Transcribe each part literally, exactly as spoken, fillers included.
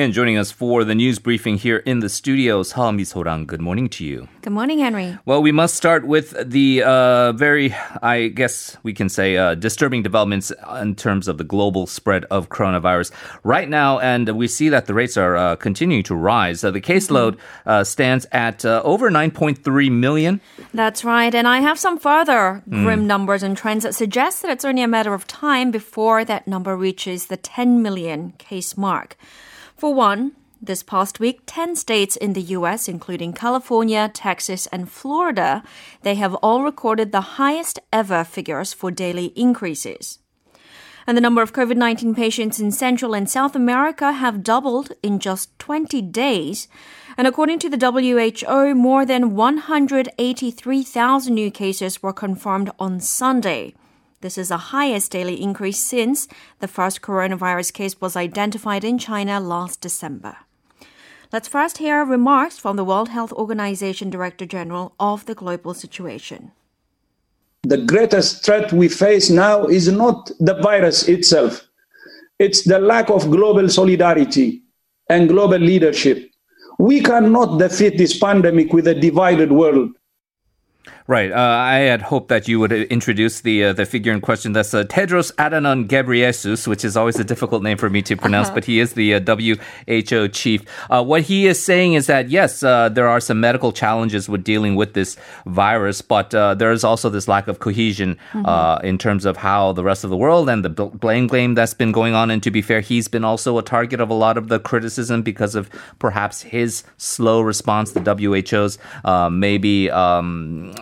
And joining us for the news briefing here in the studio, Seo Misorang, good morning to you. Good morning, Henry. Well, we must start with the uh, very, I guess we can say, uh, disturbing developments in terms of the global spread of coronavirus right now. And we see that the rates are uh, continuing to rise. So the caseload uh, stands at uh, over nine point three million. That's right. And I have some further grim mm. numbers and trends that suggest that it's only a matter of time before that number reaches the ten million case mark. For one, this past week, ten states in the U S, including California, Texas, and Florida, they have all recorded the highest ever figures for daily increases. And the number of COVID nineteen patients in Central and South America have doubled in just twenty days. And according to the W H O, more than one hundred eighty-three thousand new cases were confirmed on Sunday. This is the highest daily increase since the first coronavirus case was identified in China last December. Let's first hear remarks from the World Health Organization Director General of the global situation. The greatest threat we face now is not the virus itself. It's the lack of global solidarity and global leadership. We cannot defeat this pandemic with a divided world. Right. Uh, I had hoped that you would introduce the uh, the figure in question. That's uh, Tedros Adhanom Ghebreyesus, which is always a difficult name for me to pronounce, uh-huh. but he is the uh, W H O chief. Uh, what he is saying is that, yes, uh, there are some medical challenges with dealing with this virus, but uh, there is also this lack of cohesion mm-hmm. uh, in terms of how the rest of the world and the blame game that's been going on. And to be fair, he's been also a target of a lot of the criticism because of perhaps his slow response to W H O's uh, maybe... Um,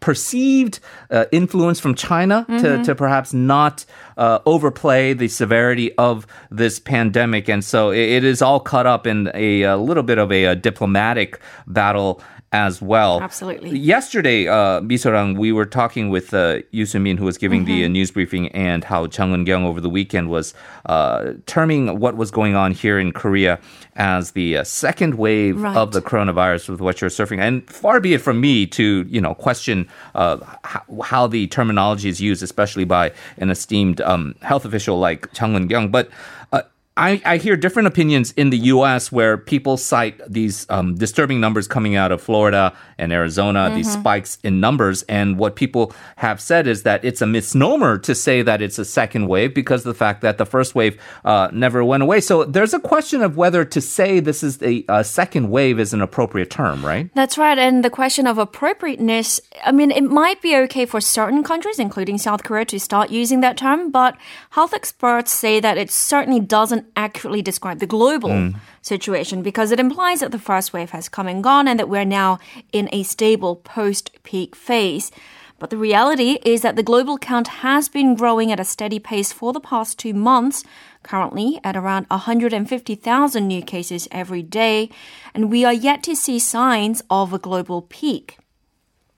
perceived uh, influence from China mm-hmm. to, to perhaps not uh, overplay the severity of this pandemic. And so it, it is all caught up in a, a little bit of a, a diplomatic battle as well. Absolutely. Yesterday, uh, Misorang, we were talking with uh, Yoo Se-min, who was giving mm-hmm. the uh, news briefing, and how Chung Eun-gyung over the weekend was uh, terming what was going on here in Korea as the uh, second wave right. of the coronavirus with what you're surfing. And far be it from me to, you know, question uh, how, how the terminology is used, especially by an esteemed um, health official like Chung Eun-gyung. But uh, I, I hear different opinions in the U S where people cite these um, disturbing numbers coming out of Florida and Arizona, mm-hmm. these spikes in numbers. And what people have said is that it's a misnomer to say that it's a second wave because of the fact that the first wave uh, never went away. So there's a question of whether to say this is a, a second wave is an appropriate term, right? That's right. And the question of appropriateness, I mean, it might be okay for certain countries, including South Korea, to start using that term. But health experts say that it certainly doesn't accurately describe the global mm. situation because it implies that the first wave has come and gone and that we're now in a stable post-peak phase. But the reality is that the global count has been growing at a steady pace for the past two months, currently at around one hundred fifty thousand new cases every day, and we are yet to see signs of a global peak.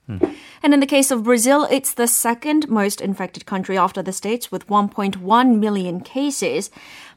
Mm. And in the case of Brazil, it's the second most infected country after the States with one point one million cases.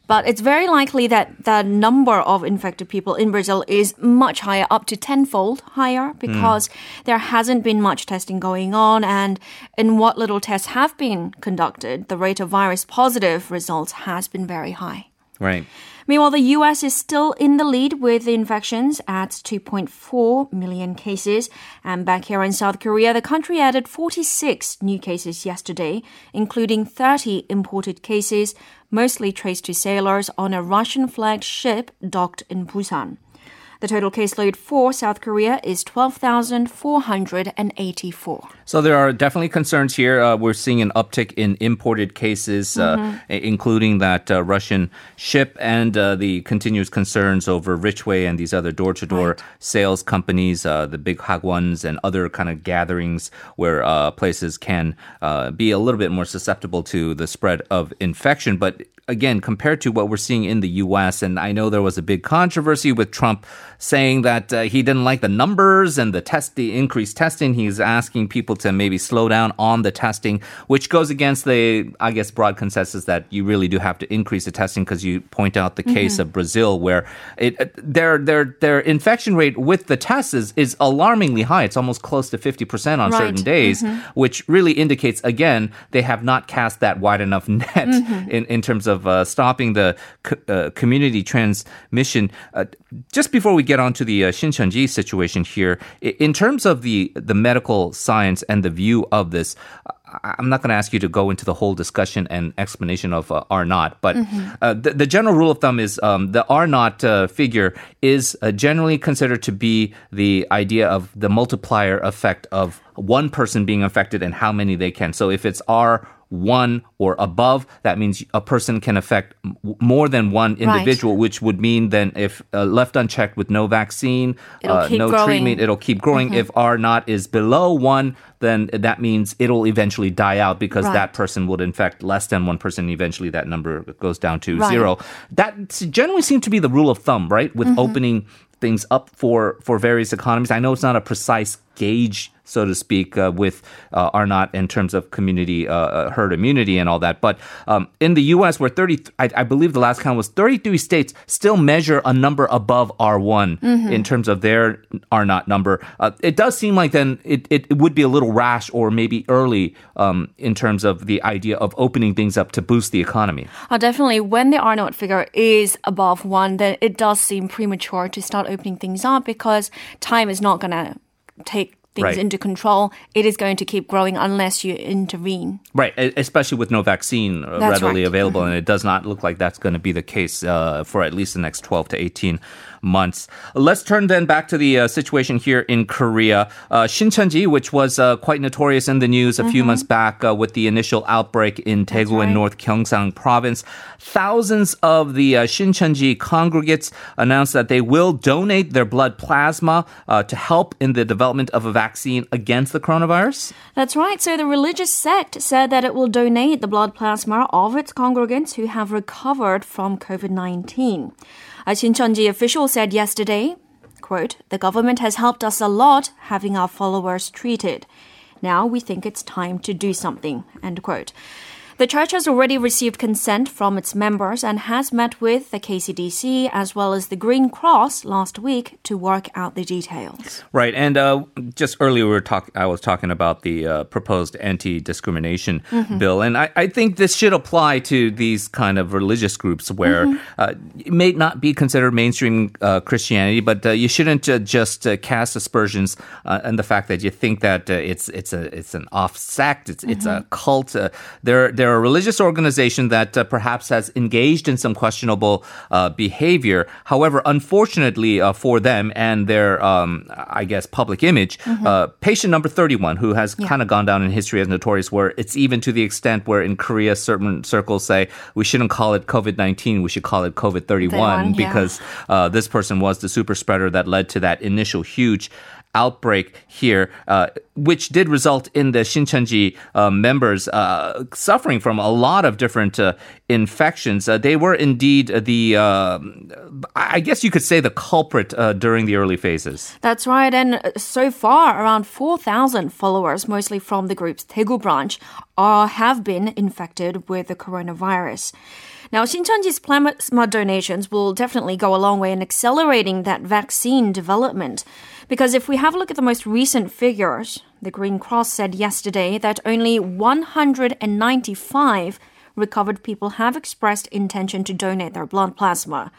But it's very likely that the number of infected people in Brazil is much higher, up to tenfold higher, because mm. there hasn't been much testing going on. And in what little tests have been conducted, the rate of virus positive results has been very high. Right. Meanwhile, the U S is still in the lead with the infections at two point four million cases. And back here in South Korea, the country added forty-six new cases yesterday, including thirty imported cases, mostly traced to sailors on a Russian-flagged ship docked in Busan. The total caseload for South Korea is twelve thousand four hundred eighty-four. So there are definitely concerns here. Uh, we're seeing an uptick in imported cases, uh, mm-hmm. including that uh, Russian ship and uh, the continuous concerns over Richway and these other door-to-door right. sales companies, uh, the big hagwons and other kind of gatherings where uh, places can uh, be a little bit more susceptible to the spread of infection. But again, compared to what we're seeing in the U S, and I know there was a big controversy with Trump saying that uh, he didn't like the numbers and the test, the increased testing. He's asking people to maybe slow down on the testing, which goes against the, I guess, broad consensus that you really do have to increase the testing, because you point out the case mm-hmm. of Brazil where it their their their infection rate with the tests is, is alarmingly high. It's almost close to fifty percent on right. certain days, mm-hmm. which really indicates, again, they have not cast that wide enough net mm-hmm. in, in terms of uh, stopping the co- uh, community transmission. Uh, just before we get on to the uh, Shincheonji situation here, in terms of the, the medical science and the view of this, I'm not going to ask you to go into the whole discussion and explanation of uh, R zero, but mm-hmm. uh, the, the general rule of thumb is um, the R zero uh, figure is uh, generally considered to be the idea of the multiplier effect of one person being affected and how many they can. So if it's R one or above, that means a person can affect more than one individual, right. which would mean then if uh, left unchecked with no vaccine, uh, no growing. treatment, it'll keep growing. Mm-hmm. If R zero is below one, then that means it'll eventually die out, because right. that person would infect less than one person. Eventually that number goes down to right. zero. That generally seems to be the rule of thumb, right? With mm-hmm. opening things up for, for various economies. I know it's not a precise gauge, so to speak, uh, with uh, R zero in terms of community uh, herd immunity and all that. But um, in the U S, where thirty, I, I believe the last count was thirty-three states still measure a number above R one mm-hmm. in terms of their R zero number. Uh, it does seem like then it, it, it would be a little rash or maybe early um, in terms of the idea of opening things up to boost the economy. Oh, definitely. When the R zero figure is above one, then it does seem premature to start opening things up, because time is not going to take things right. into control. It is going to keep growing unless you intervene. Right, especially with no vaccine that's readily right. available, mm-hmm. and it does not look like that's going to be the case uh, for at least the next twelve to eighteen months. Let's turn then back to the uh, situation here in Korea. Uh, Shincheonji, which was uh, quite notorious in the news a mm-hmm. few months back uh, with the initial outbreak in Daegu right. in North Gyeongsang province, thousands of the uh, Shincheonji congregates announced that they will donate their blood plasma uh, to help in the development of a vaccine. vaccine against the coronavirus? That's right. So the religious sect said that it will donate the blood plasma of its congregants who have recovered from covid nineteen. A Shincheonji official said yesterday, quote, "The government has helped us a lot having our followers treated. Now we think it's time to do something," end quote. The church has already received consent from its members and has met with the K C D C as well as the Green Cross last week to work out the details. Right, and uh, just earlier we were talk- I was talking about the uh, proposed anti-discrimination mm-hmm. bill, and I-, I think this should apply to these kind of religious groups where mm-hmm. uh, it may not be considered mainstream uh, Christianity, but uh, you shouldn't uh, just uh, cast aspersions uh, on the fact that you think that uh, it's it's a it's an off sect, it's mm-hmm. it's a cult. Uh, there there. They're a religious organization that uh, perhaps has engaged in some questionable uh, behavior. However, unfortunately uh, for them and their, um, I guess, public image, mm-hmm. uh, patient number thirty-one, who has yeah. kind of gone down in history as notorious, where it's even to the extent where in Korea certain circles say we shouldn't call it covid nineteen, we should call it covid thirty-one, because yeah. uh, this person was the super spreader that led to that initial huge outbreak here, uh, which did result in the Shincheonji uh, members uh, suffering from a lot of different uh, infections. Uh, they were indeed the, uh, I guess you could say, the culprit uh, during the early phases. That's right. And so far, around four thousand followers, mostly from the group's Daegu branch, are, have been infected with the coronavirus. Now, Shincheonji's plasma donations will definitely go a long way in accelerating that vaccine development. Because if we have a look at the most recent figures, the Green Cross said yesterday that only one hundred ninety-five recovered people have expressed intention to donate their blood plasma.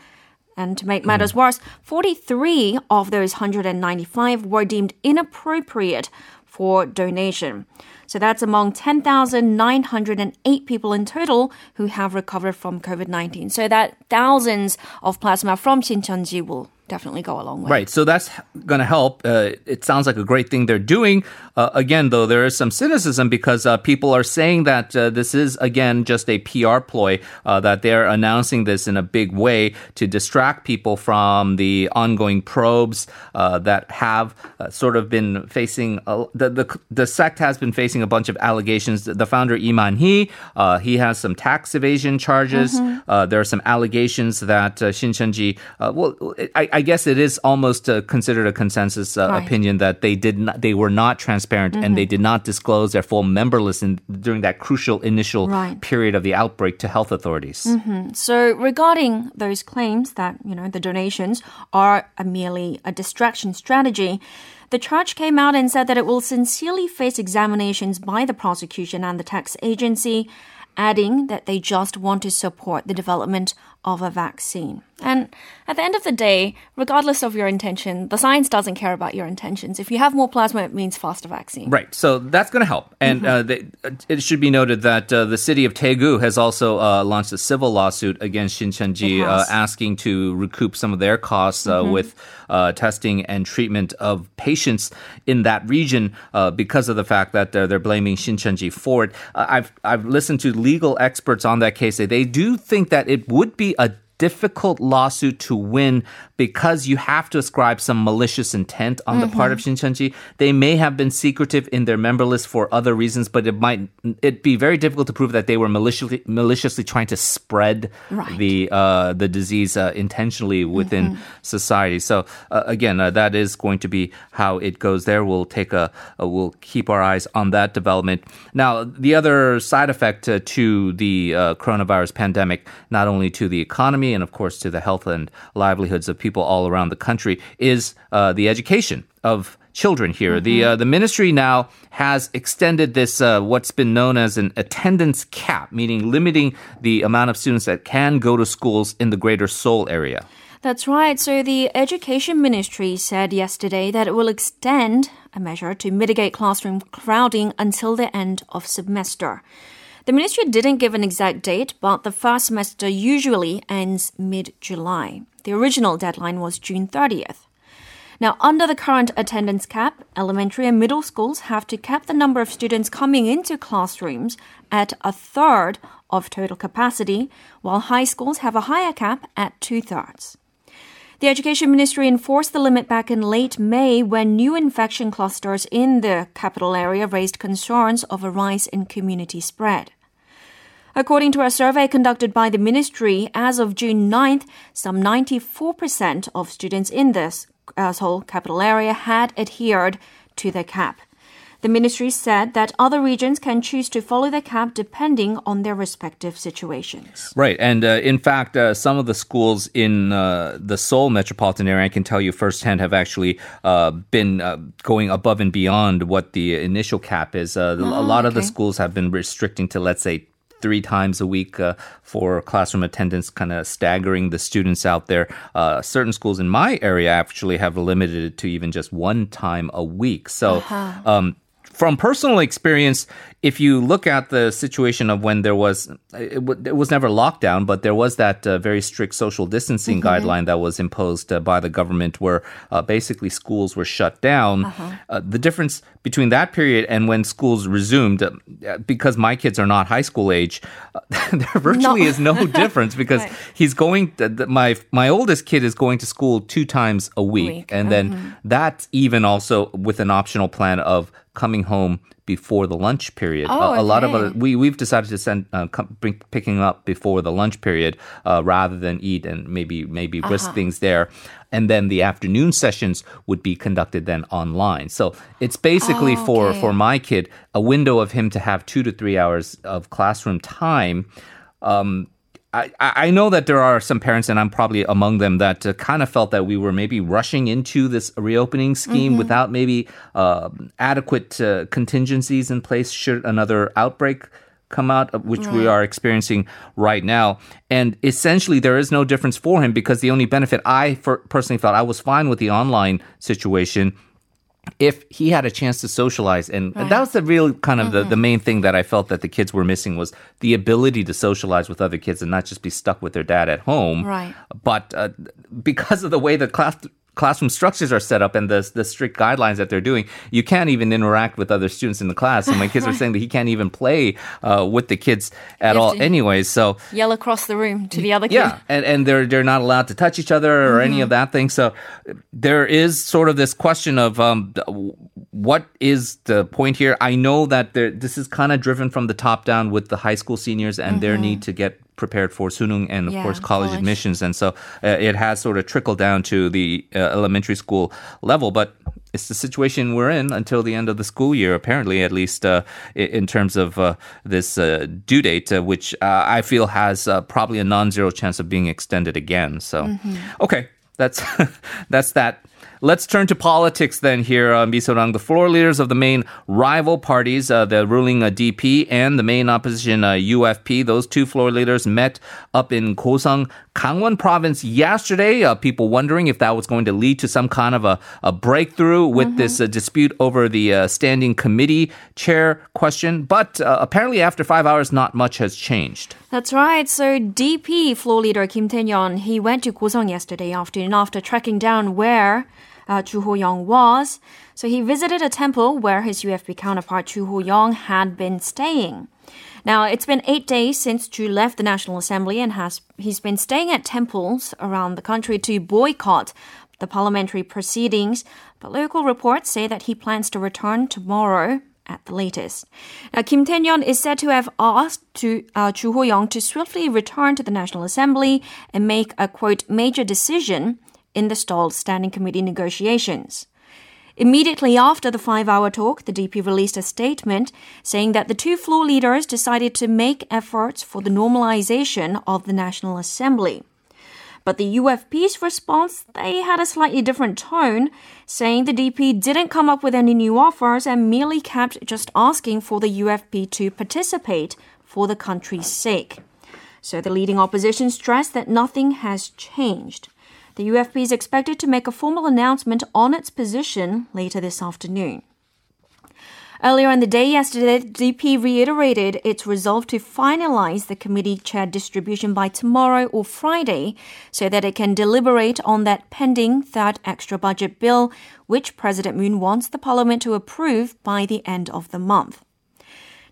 And to make matters worse, forty-three of those one hundred ninety-five were deemed inappropriate for donation. So that's among ten thousand nine hundred eight people in total who have recovered from covid nineteen. So that thousands of plasma from Shincheonji will definitely go a long way. Right, so that's going to help. Uh, it sounds like a great thing they're doing. Uh, again, though, there is some cynicism because uh, people are saying that uh, this is, again, just a P R ploy, uh, that they're announcing this in a big way to distract people from the ongoing probes uh, that have uh, sort of been facing, uh, the, the the sect has been facing a bunch of allegations. The founder, Lee Man-hee, uh, he has some tax evasion charges. Mm-hmm. Uh, there are some allegations that uh, Shincheonji, uh, well, I, I I guess it is almost uh, considered a consensus uh, right. opinion that they did not, they were not transparent mm-hmm. and they did not disclose their full member list in, during that crucial initial right. period of the outbreak to health authorities. Mm-hmm. So regarding those claims that, you know, the donations are a merely a distraction strategy, the church came out and said that it will sincerely face examinations by the prosecution and the tax agency, adding that they just want to support the development of a vaccine. And at the end of the day, regardless of your intention, the science doesn't care about your intentions. If you have more plasma, it means faster vaccine. Right. So that's going to help. And mm-hmm. uh, they, it should be noted that uh, the city of Daegu has also uh, launched a civil lawsuit against Shincheonji uh, asking to recoup some of their costs uh, mm-hmm. with uh, testing and treatment of patients in that region uh, because of the fact that they're, they're blaming Shincheonji for it. Uh, I've, I've listened to legal experts on that case. They do think that it would be a difficult lawsuit to win because you have to ascribe some malicious intent on mm-hmm. the part of Shincheonji. They may have been secretive in their member list for other reasons, but it might it be very difficult to prove that they were maliciously maliciously trying to spread right. the uh, the disease uh, intentionally within mm-hmm. society. So uh, again, uh, that is going to be how it goes. There, we'll take a uh, we'll keep our eyes on that development. Now, the other side effect uh, to the uh, coronavirus pandemic, not only to the economy and, of course, to the health and livelihoods of people all around the country, is uh, the education of children here. Mm-hmm. The uh, the ministry now has extended this, uh, what's been known as an attendance cap, meaning limiting the amount of students that can go to schools in the greater Seoul area. That's right. So the Education Ministry said yesterday that it will extend a measure to mitigate classroom crowding until the end of semester. The ministry didn't give an exact date, but the first semester usually ends mid-July. The original deadline was June thirtieth. Now, under the current attendance cap, elementary and middle schools have to cap the number of students coming into classrooms at a third of total capacity, while high schools have a higher cap at two-thirds. The Education Ministry enforced the limit back in late May when new infection clusters in the capital area raised concerns of a rise in community spread. According to a survey conducted by the ministry, as of June ninth, some ninety-four percent of students in this Seoul capital area had adhered to the cap. The ministry said that other regions can choose to follow the cap depending on their respective situations. Right. And uh, in fact, uh, some of the schools in uh, the Seoul metropolitan area, I can tell you firsthand, have actually uh, been uh, going above and beyond what the initial cap is. Uh, oh, a lot okay. of the schools have been restricting to, let's say, three times a week uh, for classroom attendance, kind of staggering the students out there. Uh, certain schools in my area actually have limited it to even just one time a week. So, uh-huh. um, From personal experience, if you look at the situation of when there was, it, w- it was never lockdown, but there was that uh, very strict social distancing mm-hmm. guideline that was imposed uh, by the government where uh, basically schools were shut down. Uh-huh. Uh, the difference between that period and when schools resumed, uh, because my kids are not high school age, uh, there virtually no. is no difference because right. he's going, to, the, my my oldest kid is going to school two times a week. A week. And mm-hmm. then that's even also with an optional plan of coming home before the lunch period. Oh, a, a okay. lot of other, we, we've decided to send uh, come, bring, picking up before the lunch period uh, rather than eat and maybe maybe uh-huh. risk things there. And then the afternoon sessions would be conducted then online. So it's basically oh, okay. for, for my kid, a window of him to have two to three hours of classroom time. Um I, I know that there are some parents, and I'm probably among them, that uh, kind of felt that we were maybe rushing into this reopening scheme mm-hmm. without maybe uh, adequate uh, contingencies in place should another outbreak come out, which right. we are experiencing right now. And essentially, there is no difference for him because the only benefit I for personally felt, I was fine with the online situation if he had a chance to socialize. And right. that was the real kind of mm-hmm. the, the main thing that I felt that the kids were missing was the ability to socialize with other kids and not just be stuck with their dad at home. Right. But uh, because of the way the class, classroom structures are set up and the, the strict guidelines that they're doing, you can't even interact with other students in the class. And my kids right. were saying that he can't even play uh, with the kids at all anyway. So yell across the room to the other kid. Yeah, and, and they're, they're not allowed to touch each other or mm-hmm. any of that thing. So there is sort of this question of um, what is the point here? I know that there, this is kind of driven from the top down with the high school seniors and mm-hmm. their need to get prepared for Sunung and, of yeah, course, college, college admissions. And so uh, it has sort of trickled down to the uh, elementary school level. But it's the situation we're in until the end of the school year, apparently, at least uh, in terms of uh, this uh, due date, uh, which uh, I feel has uh, probably a non-zero chance of being extended again. So, mm-hmm. okay, that's that's that. Let's turn to politics then here, uh, Misorang. The floor leaders of the main rival parties, uh, the ruling uh, D P and the main opposition uh, U F P, those two floor leaders met up in Gosong, Gangwon province yesterday. Uh, people wondering if that was going to lead to some kind of a, a breakthrough with mm-hmm. this uh, dispute over the uh, standing committee chair question. But uh, apparently after five hours, not much has changed. That's right. So D P floor leader Kim Tae-yeon, he went to Gosong yesterday afternoon after tracking down where... Uh, Joo Ho-young was. So he visited a temple where his U F P counterpart Joo Ho-young had been staying. Now, it's been eight days since Joo left the National Assembly and has he's been staying at temples around the country to boycott the parliamentary proceedings. But local reports say that he plans to return tomorrow at the latest. Now, Kim Tae-yeon is said to have asked to, uh, Joo Ho-young to swiftly return to the National Assembly and make a, quote, major decision in the stalled standing committee negotiations. Immediately after the five-hour talk, the D P released a statement saying that the two floor leaders decided to make efforts for the normalization of the National Assembly. But the U F P's response, they had a slightly different tone, saying the D P didn't come up with any new offers and merely kept just asking for the U F P to participate for the country's sake. So the leading opposition stressed that nothing has changed. The U F P is expected to make a formal announcement on its position later this afternoon. Earlier in the day yesterday, the D P reiterated its resolve to finalize the committee chair distribution by tomorrow or Friday so that it can deliberate on that pending third extra budget bill, which President Moon wants the parliament to approve by the end of the month.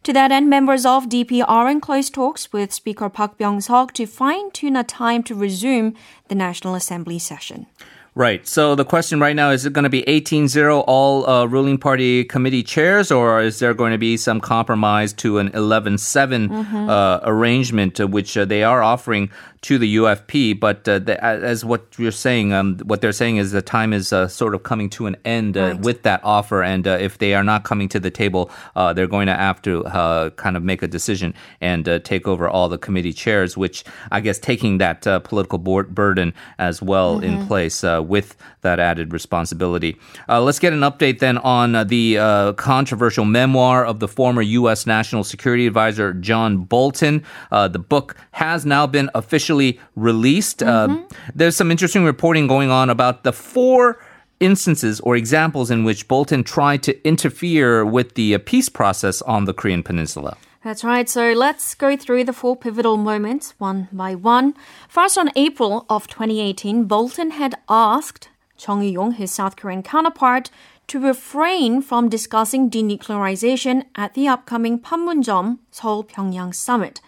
To that end, members of D P are in close talks with Speaker Park Byung-seok to fine-tune a time to resume the National Assembly session. Right. So the question right now, is it going to be eighteen zero all uh, ruling party committee chairs, or is there going to be some compromise to an eleven seven mm-hmm. uh, arrangement, uh, which uh, they are offering to the U F P? But uh, the, as what you're saying, um, what they're saying is the time is uh, sort of coming to an end uh, right. with that offer. And uh, if they are not coming to the table, uh, they're going to have to uh, kind of make a decision and uh, take over all the committee chairs, which I guess taking that uh, political board burden as well mm-hmm. in place. Uh, with that added responsibility. Uh, let's get an update then on uh, the uh, controversial memoir of the former U S National Security Advisor John Bolton. Uh, the book has now been officially released. Mm-hmm. Uh, there's some interesting reporting going on about the four instances or examples in which Bolton tried to interfere with the uh, peace process on the Korean Peninsula. That's right. So let's go through the four pivotal moments one by one. First, on April of twenty eighteen, Bolton had asked Chung Eun-gyung, his South Korean counterpart, to refrain from discussing denuclearization at the upcoming Panmunjom Seoul-Pyongyang summit.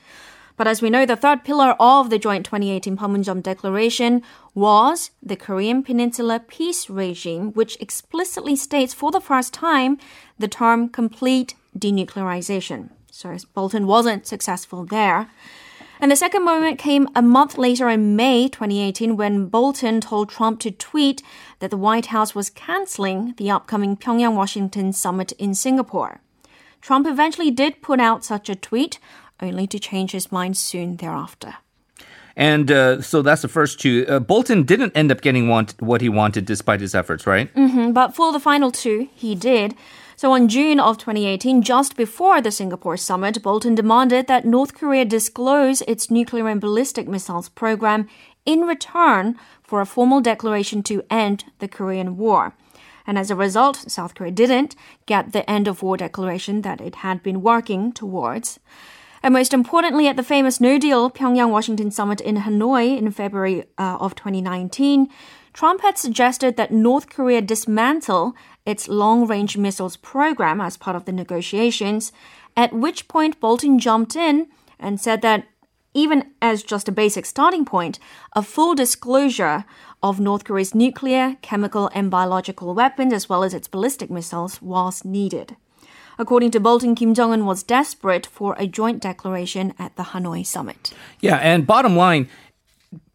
But as we know, the third pillar of the joint twenty eighteen Panmunjom Declaration was the Korean Peninsula Peace Regime, which explicitly states for the first time the term complete denuclearization. So Bolton wasn't successful there. And the second moment came a month later in May twenty eighteen when Bolton told Trump to tweet that the White House was canceling the upcoming Pyongyang-Washington summit in Singapore. Trump eventually did put out such a tweet, only to change his mind soon thereafter. And uh, so that's the first two. Uh, Bolton didn't end up getting want- what he wanted despite his efforts, right? Mm-hmm, but for the final two, he did. So on June of twenty eighteen, just before the Singapore summit, Bolton demanded that North Korea disclose its nuclear and ballistic missiles program in return for a formal declaration to end the Korean War. And as a result, South Korea didn't get the end-of-war declaration that it had been working towards. And most importantly, at the famous No Deal Pyongyang-Washington summit in Hanoi in February uh, of twenty nineteen, Trump had suggested that North Korea dismantle its long-range missiles program as part of the negotiations, at which point Bolton jumped in and said that even as just a basic starting point, a full disclosure of North Korea's nuclear, chemical, and biological weapons, as well as its ballistic missiles, was needed. According to Bolton, Kim Jong-un was desperate for a joint declaration at the Hanoi summit. Yeah, and bottom line,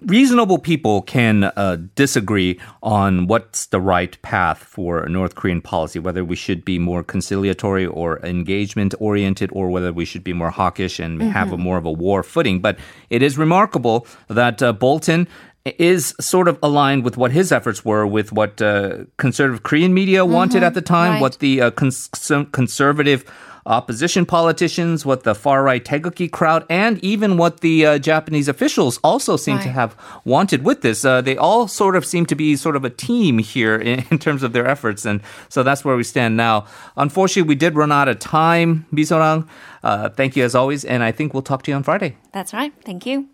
reasonable people can uh, disagree on what's the right path for North Korean policy, whether we should be more conciliatory or engagement-oriented, or whether we should be more hawkish and mm-hmm. have a more of a war footing. But it is remarkable that uh, Bolton is sort of aligned with what his efforts were, with what uh, conservative Korean media wanted mm-hmm, at the time, right. what the uh, cons- conservative opposition politicians, what the far-right Taegukki crowd, and even what the uh, Japanese officials also seem right. to have wanted with this. Uh, they all sort of seem to be sort of a team here in, in terms of their efforts, and so that's where we stand now. Unfortunately, we did run out of time, Misorang. Uh, thank you as always, and I think we'll talk to you on Friday. That's right. Thank you.